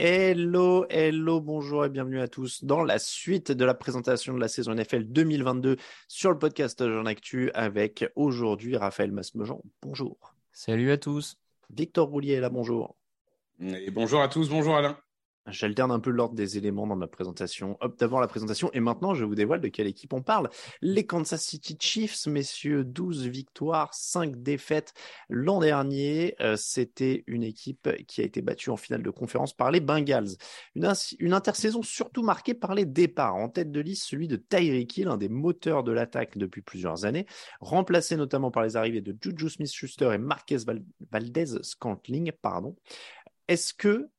Hello, bonjour et bienvenue à tous dans la suite de la présentation de la saison NFL 2022 sur le podcast J'en Actu avec aujourd'hui Raphaël Masmejan. Bonjour. Salut à tous. Victor Roulier est là, bonjour. Et bonjour à tous, bonjour Alain. J'alterne un peu l'ordre des éléments dans ma présentation. Hop, d'abord la présentation et maintenant je vous dévoile de quelle équipe on parle. Les Kansas City Chiefs, messieurs, 12 victoires, 5 défaites. L'an dernier, c'était une équipe qui a été battue en finale de conférence par les Bengals. Une intersaison surtout marquée par les départs. En tête de liste, celui de Tyreek Hill, un des moteurs de l'attaque depuis plusieurs années, remplacé notamment par les arrivées de Juju Smith-Schuster et Marquez Valdes-Scantling. Est-ce que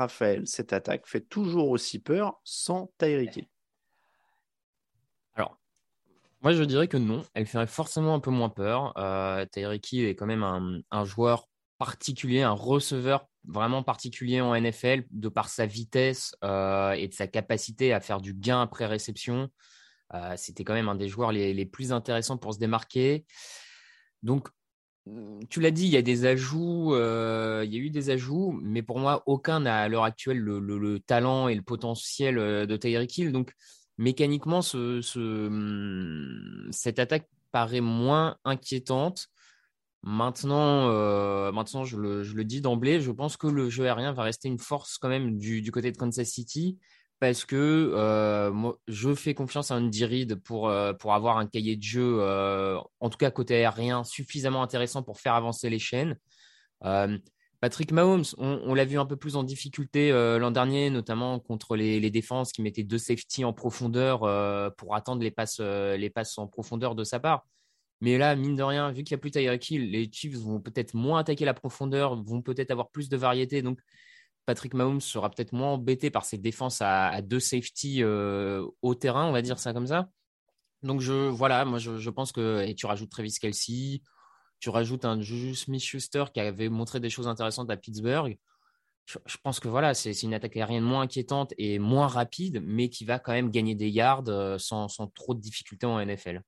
Raphaël, cette attaque fait toujours aussi peur sans Tyreek Hill? Alors, moi je dirais que non, elle ferait forcément un peu moins peur. Tyreek Hill est quand même un joueur particulier, un receveur vraiment particulier en NFL, de par sa vitesse et de sa capacité à faire du gain après réception. C'était quand même un des joueurs les plus intéressants pour se démarquer. Donc, tu l'as dit, il y a des ajouts, mais pour moi, aucun n'a à l'heure actuelle le talent et le potentiel de Tyreek Hill. Donc, mécaniquement, cette attaque paraît moins inquiétante. Maintenant, je le dis d'emblée, je pense que le jeu aérien va rester une force quand même du côté de Kansas City parce que moi, je fais confiance à Andy Reid pour avoir un cahier de jeu, en tout cas côté aérien, suffisamment intéressant pour faire avancer les chaînes. Patrick Mahomes, on l'a vu un peu plus en difficulté l'an dernier, notamment contre les défenses qui mettaient 2 safety en profondeur pour attendre les passes en profondeur de sa part. Mais là, mine de rien, vu qu'il n'y a plus Tyreek Hill, les Chiefs vont peut-être moins attaquer la profondeur, vont peut-être avoir plus de variété, donc Patrick Mahomes sera peut-être moins embêté par ses défenses à 2 safety au terrain, on va dire ça comme ça. Donc, moi je pense que… Et tu rajoutes Travis Kelce, tu rajoutes un Juju Smith-Schuster qui avait montré des choses intéressantes à Pittsburgh. Je pense que c'est une attaque aérienne moins inquiétante et moins rapide, mais qui va quand même gagner des yards sans trop de difficultés en NFL.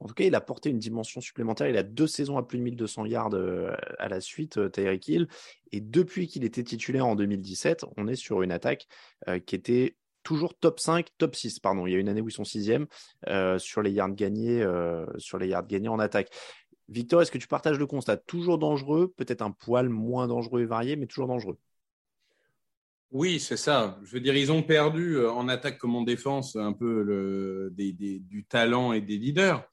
En tout cas, il a porté une dimension supplémentaire. Il a 2 saisons à plus de 1200 yards à la suite, Tyreek Hill. Et depuis qu'il était titulaire en 2017, on est sur une attaque qui était toujours top 6. Pardon. Il y a une année où ils sont 6e sur les yards gagnés en attaque. Victor, est-ce que tu partages le constat? Toujours dangereux, peut-être un poil moins dangereux et varié, mais toujours dangereux. Oui, c'est ça. Je veux dire, ils ont perdu en attaque comme en défense un peu du talent et des leaders.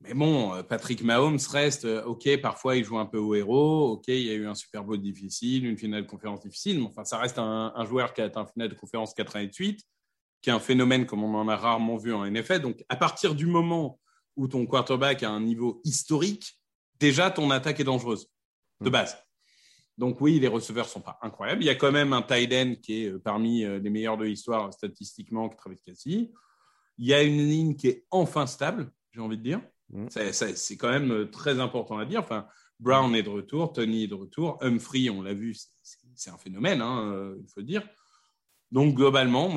Mais bon, Patrick Mahomes reste, ok, parfois il joue un peu au héros, ok, il y a eu un Super Bowl difficile, une finale de conférence difficile, mais enfin, ça reste un joueur qui a atteint finale de conférence 4 années de suite, qui est un phénomène comme on en a rarement vu en NFL. Donc, à partir du moment où ton quarterback a un niveau historique, déjà ton attaque est dangereuse, de base. Donc oui, les receveurs ne sont pas incroyables. Il y a quand même un tight end qui est parmi les meilleurs de l'histoire statistiquement, qui Travis Kelce. Il y a une ligne qui est enfin stable, j'ai envie de dire. C'est quand même très important à dire. Enfin, Brown est de retour, Tony est de retour, Humphrey, on l'a vu, c'est un phénomène, il faut le dire. Donc globalement,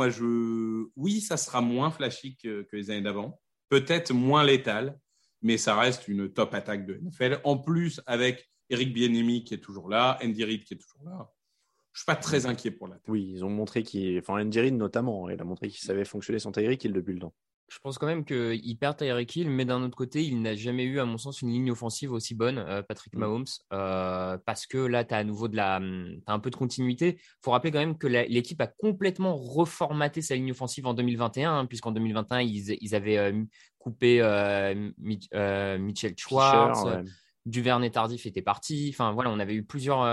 oui, ça sera moins flashy que les années d'avant, peut-être moins létal, mais ça reste une top attaque de NFL. En plus, avec Eric Bieniemi qui est toujours là, Andy Reid qui est toujours là. Je suis pas très inquiet pour l'attaque. Oui, ils ont montré qu'il, enfin Andy Reid notamment, il a montré qu'il savait fonctionner sans Tyreek Hill depuis le temps. Je pense quand même qu'il perd Tyreek Hill, mais d'un autre côté, il n'a jamais eu, à mon sens, une ligne offensive aussi bonne, Patrick Mahomes, parce que là, tu as à nouveau t'as un peu de continuité. Il faut rappeler quand même que l'équipe a complètement reformaté sa ligne offensive en 2021, puisqu'en 2021, ils avaient coupé Mitchell Schwartz, Fischer, ouais. Duvernay-Tardif était parti. Enfin voilà, on avait eu plusieurs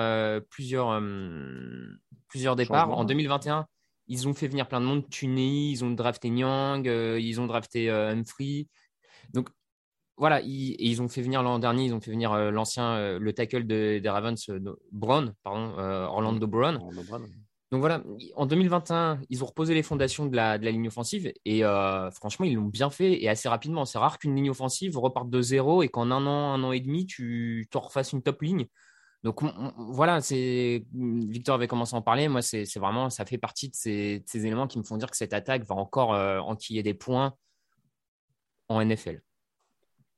départs. En 2021, ils ont fait venir plein de monde, Tunéi, ils ont drafté Nyang, ils ont drafté Humphrey. Donc voilà, ils ont fait venir l'an dernier, ils ont fait venir le tackle des Ravens, Orlando Brown. Donc voilà, en 2021, ils ont reposé les fondations de la ligne offensive et franchement, ils l'ont bien fait et assez rapidement. C'est rare qu'une ligne offensive reparte de zéro et qu'en un an et demi, tu t'en refasses une top ligne. Donc voilà, Victor avait commencé à en parler. Moi, c'est vraiment, ça fait partie de ces éléments qui me font dire que cette attaque va encore enquiller des points en NFL.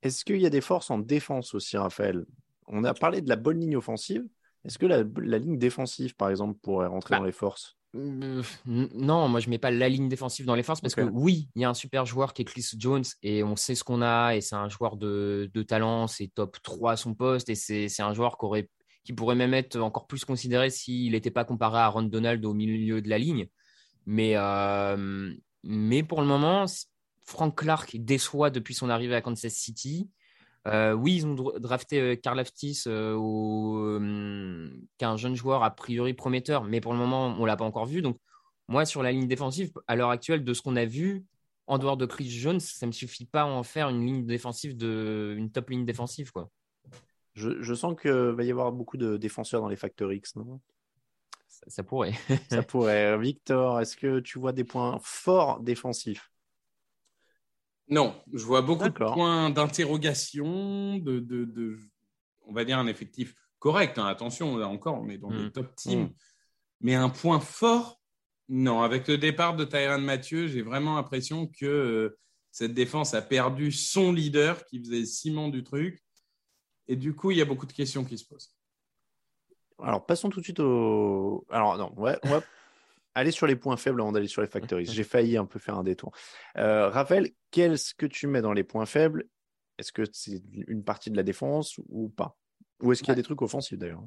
Est-ce qu'il y a des forces en défense aussi, Raphaël ? On a parlé de la bonne ligne offensive. Est-ce que la ligne défensive, par exemple, pourrait rentrer dans les forces ? Non, moi je ne mets pas la ligne défensive dans les forces parce que oui, il y a un super joueur qui est Chris Jones et on sait ce qu'on a et c'est un joueur de talent, c'est top 3 à son poste et c'est un joueur qui pourrait même être encore plus considéré s'il n'était pas comparé à Aaron Donald au milieu de la ligne. Mais pour le moment, Frank Clark déçoit depuis son arrivée à Kansas City. Oui, ils ont drafté Karlaftis, qui est un jeune joueur a priori prometteur, mais pour le moment, on ne l'a pas encore vu. Donc, moi, sur la ligne défensive, à l'heure actuelle, de ce qu'on a vu, en dehors de Chris Jones, ça ne me suffit pas à en faire une top ligne défensive, quoi. Je sens qu'il va y avoir beaucoup de défenseurs dans les Factor X, non ? Ça pourrait. Ça pourrait. Victor, est-ce que tu vois des points forts défensifs ? Non, je vois beaucoup de points d'interrogation, on va dire un effectif correct. Hein. Attention, là encore, on est dans le top team. Mais un point fort, non. Avec le départ de Tyrone Mathieu, j'ai vraiment l'impression que cette défense a perdu son leader qui faisait le ciment du truc. Et du coup, il y a beaucoup de questions qui se posent. Alors, passons tout de suite au... Alors, non, ouais. Aller sur les points faibles avant d'aller sur les factories. J'ai failli un peu faire un détour. Raphaël, qu'est-ce que tu mets dans les points faibles ? Est-ce que c'est une partie de la défense ou pas ? Ou est-ce qu'il y a des trucs offensifs d'ailleurs ?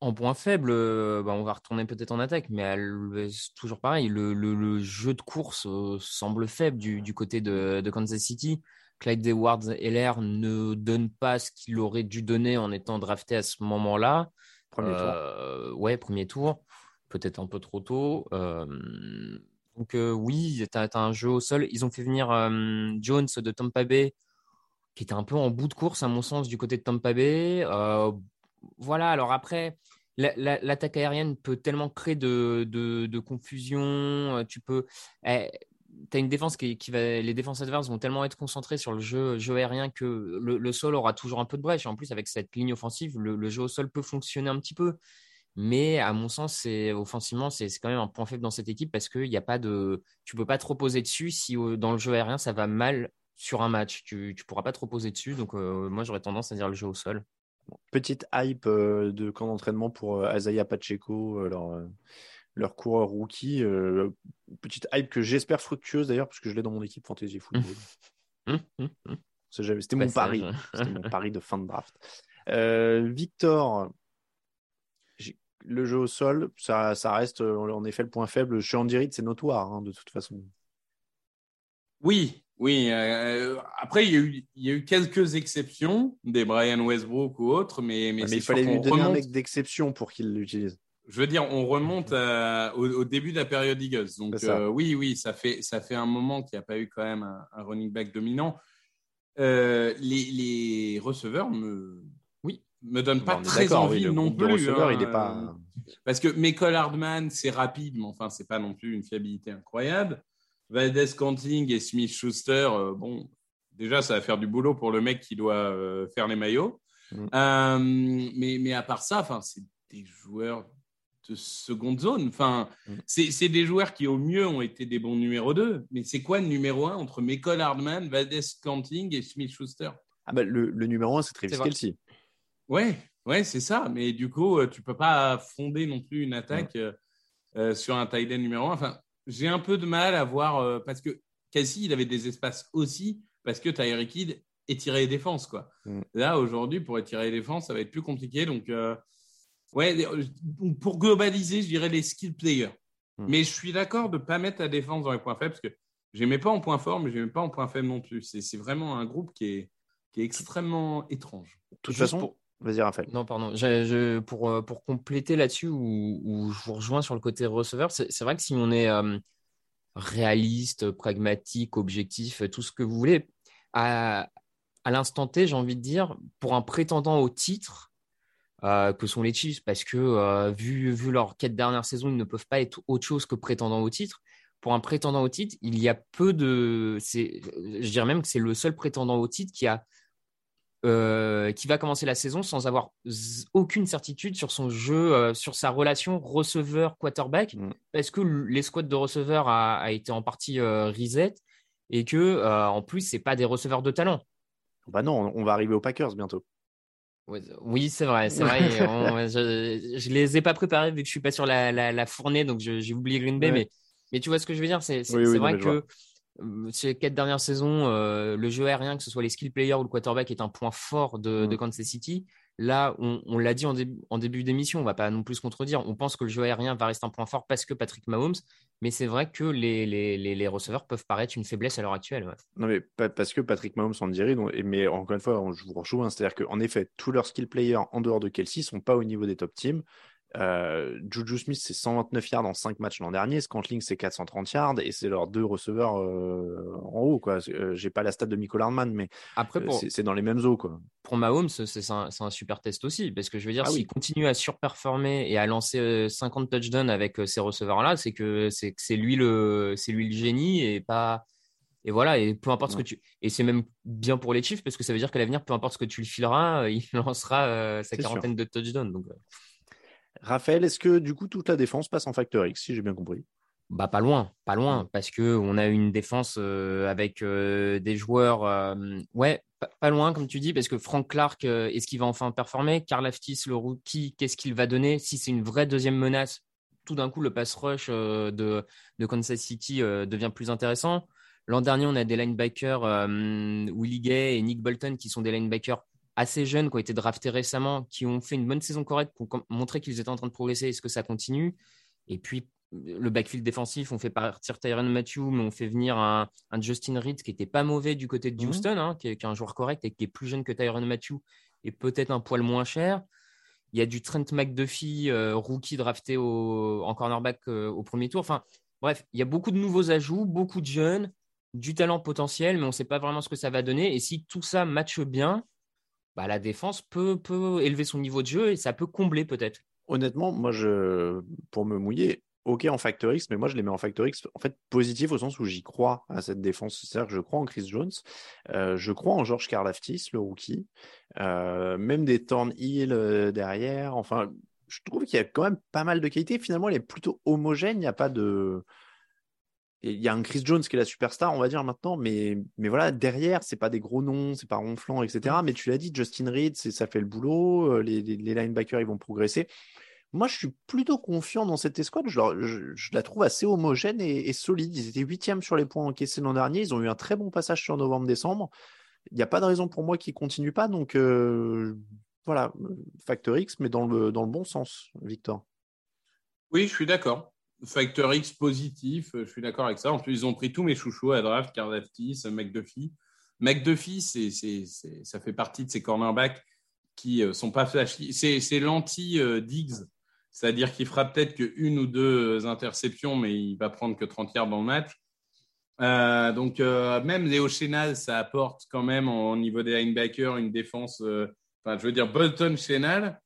En points faibles, on va retourner peut-être en attaque, mais c'est toujours pareil. Le jeu de course semble faible du côté de Kansas City. Clyde Edwards LR ne donne pas ce qu'il aurait dû donner en étant drafté à ce moment-là. Premier tour. Ouais, premier tour. Peut-être un peu trop tôt. Donc, oui, t'as un jeu au sol. Ils ont fait venir Jones de Tampa Bay, qui était un peu en bout de course, à mon sens, du côté de Tampa Bay. Voilà, alors après, l'attaque aérienne peut tellement créer de confusion. T'as une défense les défenses adverses vont tellement être concentrées sur le jeu aérien que le sol aura toujours un peu de brèche. En plus, avec cette ligne offensive, le jeu au sol peut fonctionner un petit peu. Mais à mon sens, offensivement, c'est quand même un point faible dans cette équipe parce que y a pas tu ne peux pas te reposer dessus si dans le jeu aérien, ça va mal sur un match. Tu ne pourras pas te reposer dessus. Donc, moi, j'aurais tendance à dire le jeu au sol. Petite hype de camp d'entraînement pour Isaiah Pacheco, leur coureur rookie, petite hype que j'espère fructueuse d'ailleurs, parce que je l'ai dans mon équipe Fantasy Football. C'était mon pari. C'était mon pari de fin de draft. Victor, le jeu au sol, ça reste en effet le point faible. Chez Andy Reid, c'est notoire de toute façon. Oui. Après, il y a eu quelques exceptions, des Brian Westbrook ou autres, mais il fallait lui donner un mec d'exception pour qu'il l'utilise. Je veux dire, on remonte au début de la période Eagles. Donc, oui, ça fait un moment qu'il n'y a pas eu quand même un running back dominant. Les receveurs me donnent pas très envie non plus. Le receveur, il n'est pas… Parce que Mecole Hardman, c'est rapide, mais enfin, ce n'est pas non plus une fiabilité incroyable. Valdes-Scantling et Smith-Schuster, déjà, ça va faire du boulot pour le mec qui doit faire les maillots. Mais à part ça, c'est des joueurs… de seconde zone. Enfin, c'est des joueurs qui, au mieux, ont été des bons numéro 2. Mais c'est quoi le numéro 1 entre Mecole Hardman, Valdes-Scantling et Smith-Schuster ? Ah bah, le numéro 1, c'est Travis Kelce. Ouais, Oui, c'est ça. Mais du coup, tu ne peux pas fonder non plus une attaque sur un tight end numéro 1. Enfin, j'ai un peu de mal à voir parce que Cassie, il avait des espaces aussi parce que Tyreek Hill étirait les défenses. Quoi. Là, aujourd'hui, pour étirer les défenses, ça va être plus compliqué. Donc, ouais, pour globaliser, je dirais les skill players. Mais je suis d'accord de ne pas mettre la défense dans les points faibles parce que je n'aimais pas en point fort, mais je n'aimais pas en point faible non plus. C'est vraiment un groupe qui est extrêmement étrange. De toute façon, vas-y Raphaël. Non, pardon. Pour compléter là-dessus, où je vous rejoins sur le côté receveur, c'est vrai que si on est réaliste, pragmatique, objectif, tout ce que vous voulez, à l'instant T, j'ai envie de dire, pour un prétendant au titre, que sont les Chiefs, parce que vu leur 4 dernières saisons, ils ne peuvent pas être autre chose que prétendant au titre. Pour un prétendant au titre, il y a peu de... je dirais même que c'est le seul prétendant au titre qui va commencer la saison sans avoir aucune certitude sur son jeu, sur sa relation receveur-quarterback, parce que les squads de receveurs a été en partie reset et que en plus, c'est pas des receveurs de talent. Bah non, on va arriver aux Packers bientôt. Oui, c'est vrai. Je les ai pas préparés vu que je suis pas sur la fournée, donc j'ai oublié Green Bay, ouais. Mais tu vois ce que je veux dire, c'est vrai que ces 4 dernières saisons, le jeu aérien, que ce soit les skill players ou le quarterback, est un point fort de Kansas City. Là, on l'a dit en début d'émission, on va pas non plus se contredire. On pense que le jeu aérien va rester un point fort parce que Patrick Mahomes, mais c'est vrai que les receveurs peuvent paraître une faiblesse à l'heure actuelle. Ouais. Non, mais parce que Patrick Mahomes en dirait, mais encore une fois, je vous rejoins, hein, c'est-à-dire qu'en effet, tous leurs skill players en dehors de Kelce sont pas au niveau des top teams. Juju Smith, c'est 129 yards en 5 matchs l'an dernier, Scantling, c'est 430 yards et c'est leurs 2 receveurs en haut, quoi. J'ai pas la stat de Mecole Hardman, mais après, c'est dans les mêmes eaux, quoi. Pour Mahomes, c'est un super test aussi, parce que je veux dire, s'il continue à surperformer et à lancer 50 touchdowns avec ces receveurs-là, c'est lui le génie et pas... Et voilà, et peu importe ce que tu... Et c'est même bien pour les Chiefs, parce que ça veut dire qu'à l'avenir, peu importe ce que tu le fileras, il lancera sa quarantaine de touchdowns, donc... Raphaël, est-ce que du coup toute la défense passe en facteur X, si j'ai bien compris ? Bah pas loin, parce que on a une défense avec des joueurs, pas loin comme tu dis, parce que Frank Clark, est-ce qu'il va enfin performer ? Karlaftis, le rookie, qu'est-ce qu'il va donner ? Si c'est une vraie deuxième menace, tout d'un coup le pass rush de Kansas City devient plus intéressant. L'an dernier, on a des linebackers, Willie Gay et Nick Bolton, qui sont des linebackers assez jeunes, qui ont été draftés récemment, qui ont fait une bonne saison correcte pour montrer qu'ils étaient en train de progresser. Est-ce que ça continue ? Et puis, le backfield défensif, on fait partir Tyrone Mathieu, mais on fait venir un Justin Reid qui n'était pas mauvais du côté de Houston, hein, qui est un joueur correct et qui est plus jeune que Tyrone Mathieu et peut-être un poil moins cher. Il y a du Trent McDuffie, rookie drafté en cornerback au premier tour. Enfin, bref, il y a beaucoup de nouveaux ajouts, beaucoup de jeunes, du talent potentiel, mais on ne sait pas vraiment ce que ça va donner. Et si tout ça matche bien, bah, la défense peut élever son niveau de jeu et ça peut combler peut-être. Honnêtement, moi, pour me mouiller, ok en Factor X, mais moi, je les mets en Factor X en fait, positif au sens où j'y crois à cette défense. C'est-à-dire que je crois en Chris Jones, je crois en George Karlaftis, le rookie, même des Thornhill derrière. Enfin, je trouve qu'il y a quand même pas mal de qualité. Finalement, elle est plutôt homogène. Il n'y a pas de... Il y a un Chris Jones qui est la superstar, on va dire maintenant, mais voilà, derrière, c'est pas des gros noms, c'est pas ronflant, etc. Mais tu l'as dit, Justin Reid, ça fait le boulot, les linebackers, ils vont progresser. Moi, je suis plutôt confiant dans cette escouade, je la trouve assez homogène et solide. Ils étaient 8e sur les points encaissés l'an dernier, ils ont eu un très bon passage sur novembre-décembre. Il n'y a pas de raison pour moi qu'ils ne continuent pas, donc voilà, Factor X, mais dans le bon sens, Victor. Oui, je suis d'accord. Facteur X positif, je suis d'accord avec ça. En plus, ils ont pris tous mes chouchous à draft, Karlaftis, McDuffie. McDuffie, ça fait partie de ces cornerbacks qui ne sont pas flashy. C'est l'anti-Diggs, c'est-à-dire qu'il fera peut-être qu'une ou deux interceptions, mais il ne va prendre que 30 yards dans le match. Donc, même Léo Chenal, ça apporte quand même au niveau des linebackers une défense. Enfin, je veux dire, Bolton-Chenal,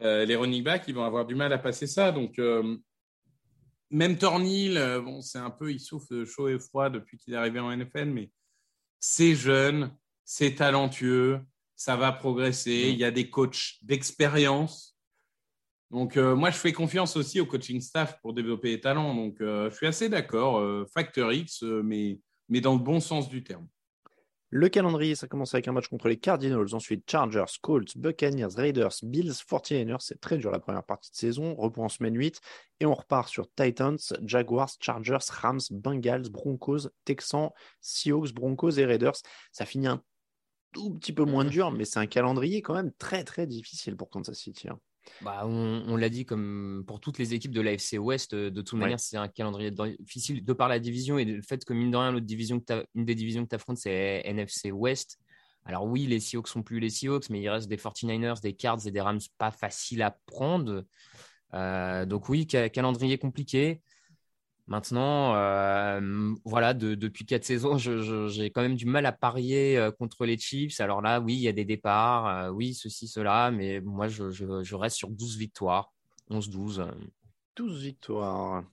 les running backs, ils vont avoir du mal à passer ça. Donc, même Thornhill, bon, c'est un peu, il souffle chaud et froid depuis qu'il est arrivé en NFL, mais c'est jeune, c'est talentueux, ça va progresser. Il y a des coachs d'expérience. Donc, moi, je fais confiance aussi au coaching staff pour développer les talents. Donc, je suis assez d'accord, Factor X, mais dans le bon sens du terme. Le calendrier, ça commence avec un match contre les Cardinals, ensuite Chargers, Colts, Buccaneers, Raiders, Bills, 49ers, c'est très dur la première partie de saison, reprend en semaine 8 et on repart sur Titans, Jaguars, Chargers, Rams, Bengals, Broncos, Texans, Seahawks, Broncos et Raiders. Ça finit un tout petit peu moins dur, mais c'est un calendrier quand même très très difficile pour Kansas City. Hein. Bah, on l'a dit, comme pour toutes les équipes de l'AFC Ouest, de toute manière, c'est un calendrier difficile de par la division et le fait que, mine de rien, une des divisions que tu affrontes, c'est NFC Ouest. Alors oui, les Seahawks sont plus les Seahawks, mais il reste des 49ers, des Cards et des Rams pas faciles à prendre. Donc oui, calendrier compliqué. Maintenant, voilà, depuis 4 saisons, j'ai quand même du mal à parier contre les Chiefs. Alors là, oui, il y a des départs, oui, ceci, cela, mais moi, je reste sur 12 victoires, 11-12. 12 victoires.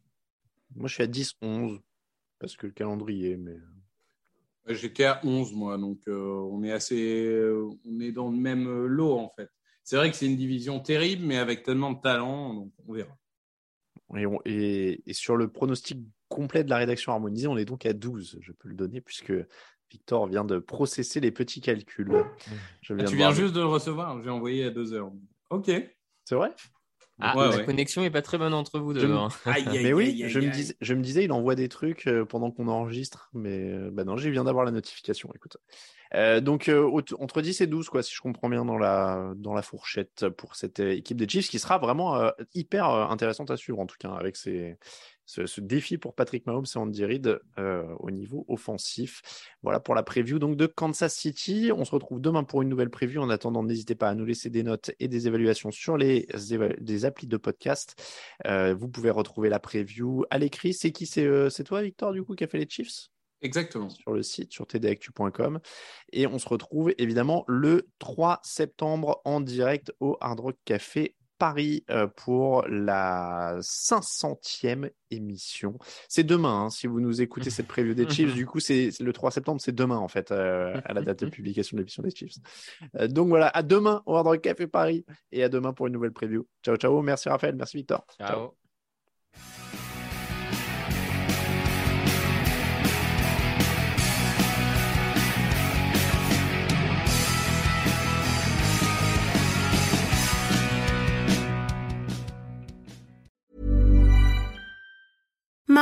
Moi, je suis à 10-11, parce que le calendrier, mais... J'étais à 11, moi, donc on est on est dans le même lot, en fait. C'est vrai que c'est une division terrible, mais avec tellement de talent, donc on verra. Et sur le pronostic complet de la rédaction harmonisée, on est donc à 12. Je peux le donner puisque Victor vient de processer les petits calculs. Tu viens juste de le recevoir. J'ai envoyé à 2 heures. Ok. C'est vrai ? Ah, ouais, la connexion n'est pas très bonne entre vous deux. Je me disais, il envoie des trucs pendant qu'on enregistre. Mais bah non, je viens d'avoir la notification. Écoute. Donc, entre 10 et 12, quoi, si je comprends bien, dans la fourchette pour cette équipe des Chiefs, qui sera vraiment hyper intéressante à suivre, en tout cas, avec ce défi pour Patrick Mahomes et Andy Reid au niveau offensif. Voilà pour la preview donc, de Kansas City. On se retrouve demain pour une nouvelle preview. En attendant, n'hésitez pas à nous laisser des notes et des évaluations sur des applis de podcast. Vous pouvez retrouver la preview à l'écrit. C'est toi, Victor, du coup, qui a fait les Chiefs ? Exactement. Sur le site, sur tdactu.com. Et on se retrouve évidemment le 3 septembre en direct au Hard Rock Café Paris pour la 500e émission. C'est demain, hein, si vous nous écoutez cette preview des Chiefs. Du coup, c'est le 3 septembre, c'est demain en fait, à la date de publication de l'émission des Chiefs. Donc voilà, à demain au Hard Rock Café Paris et à demain pour une nouvelle preview. Ciao, ciao. Merci Raphaël, merci Victor. Ciao.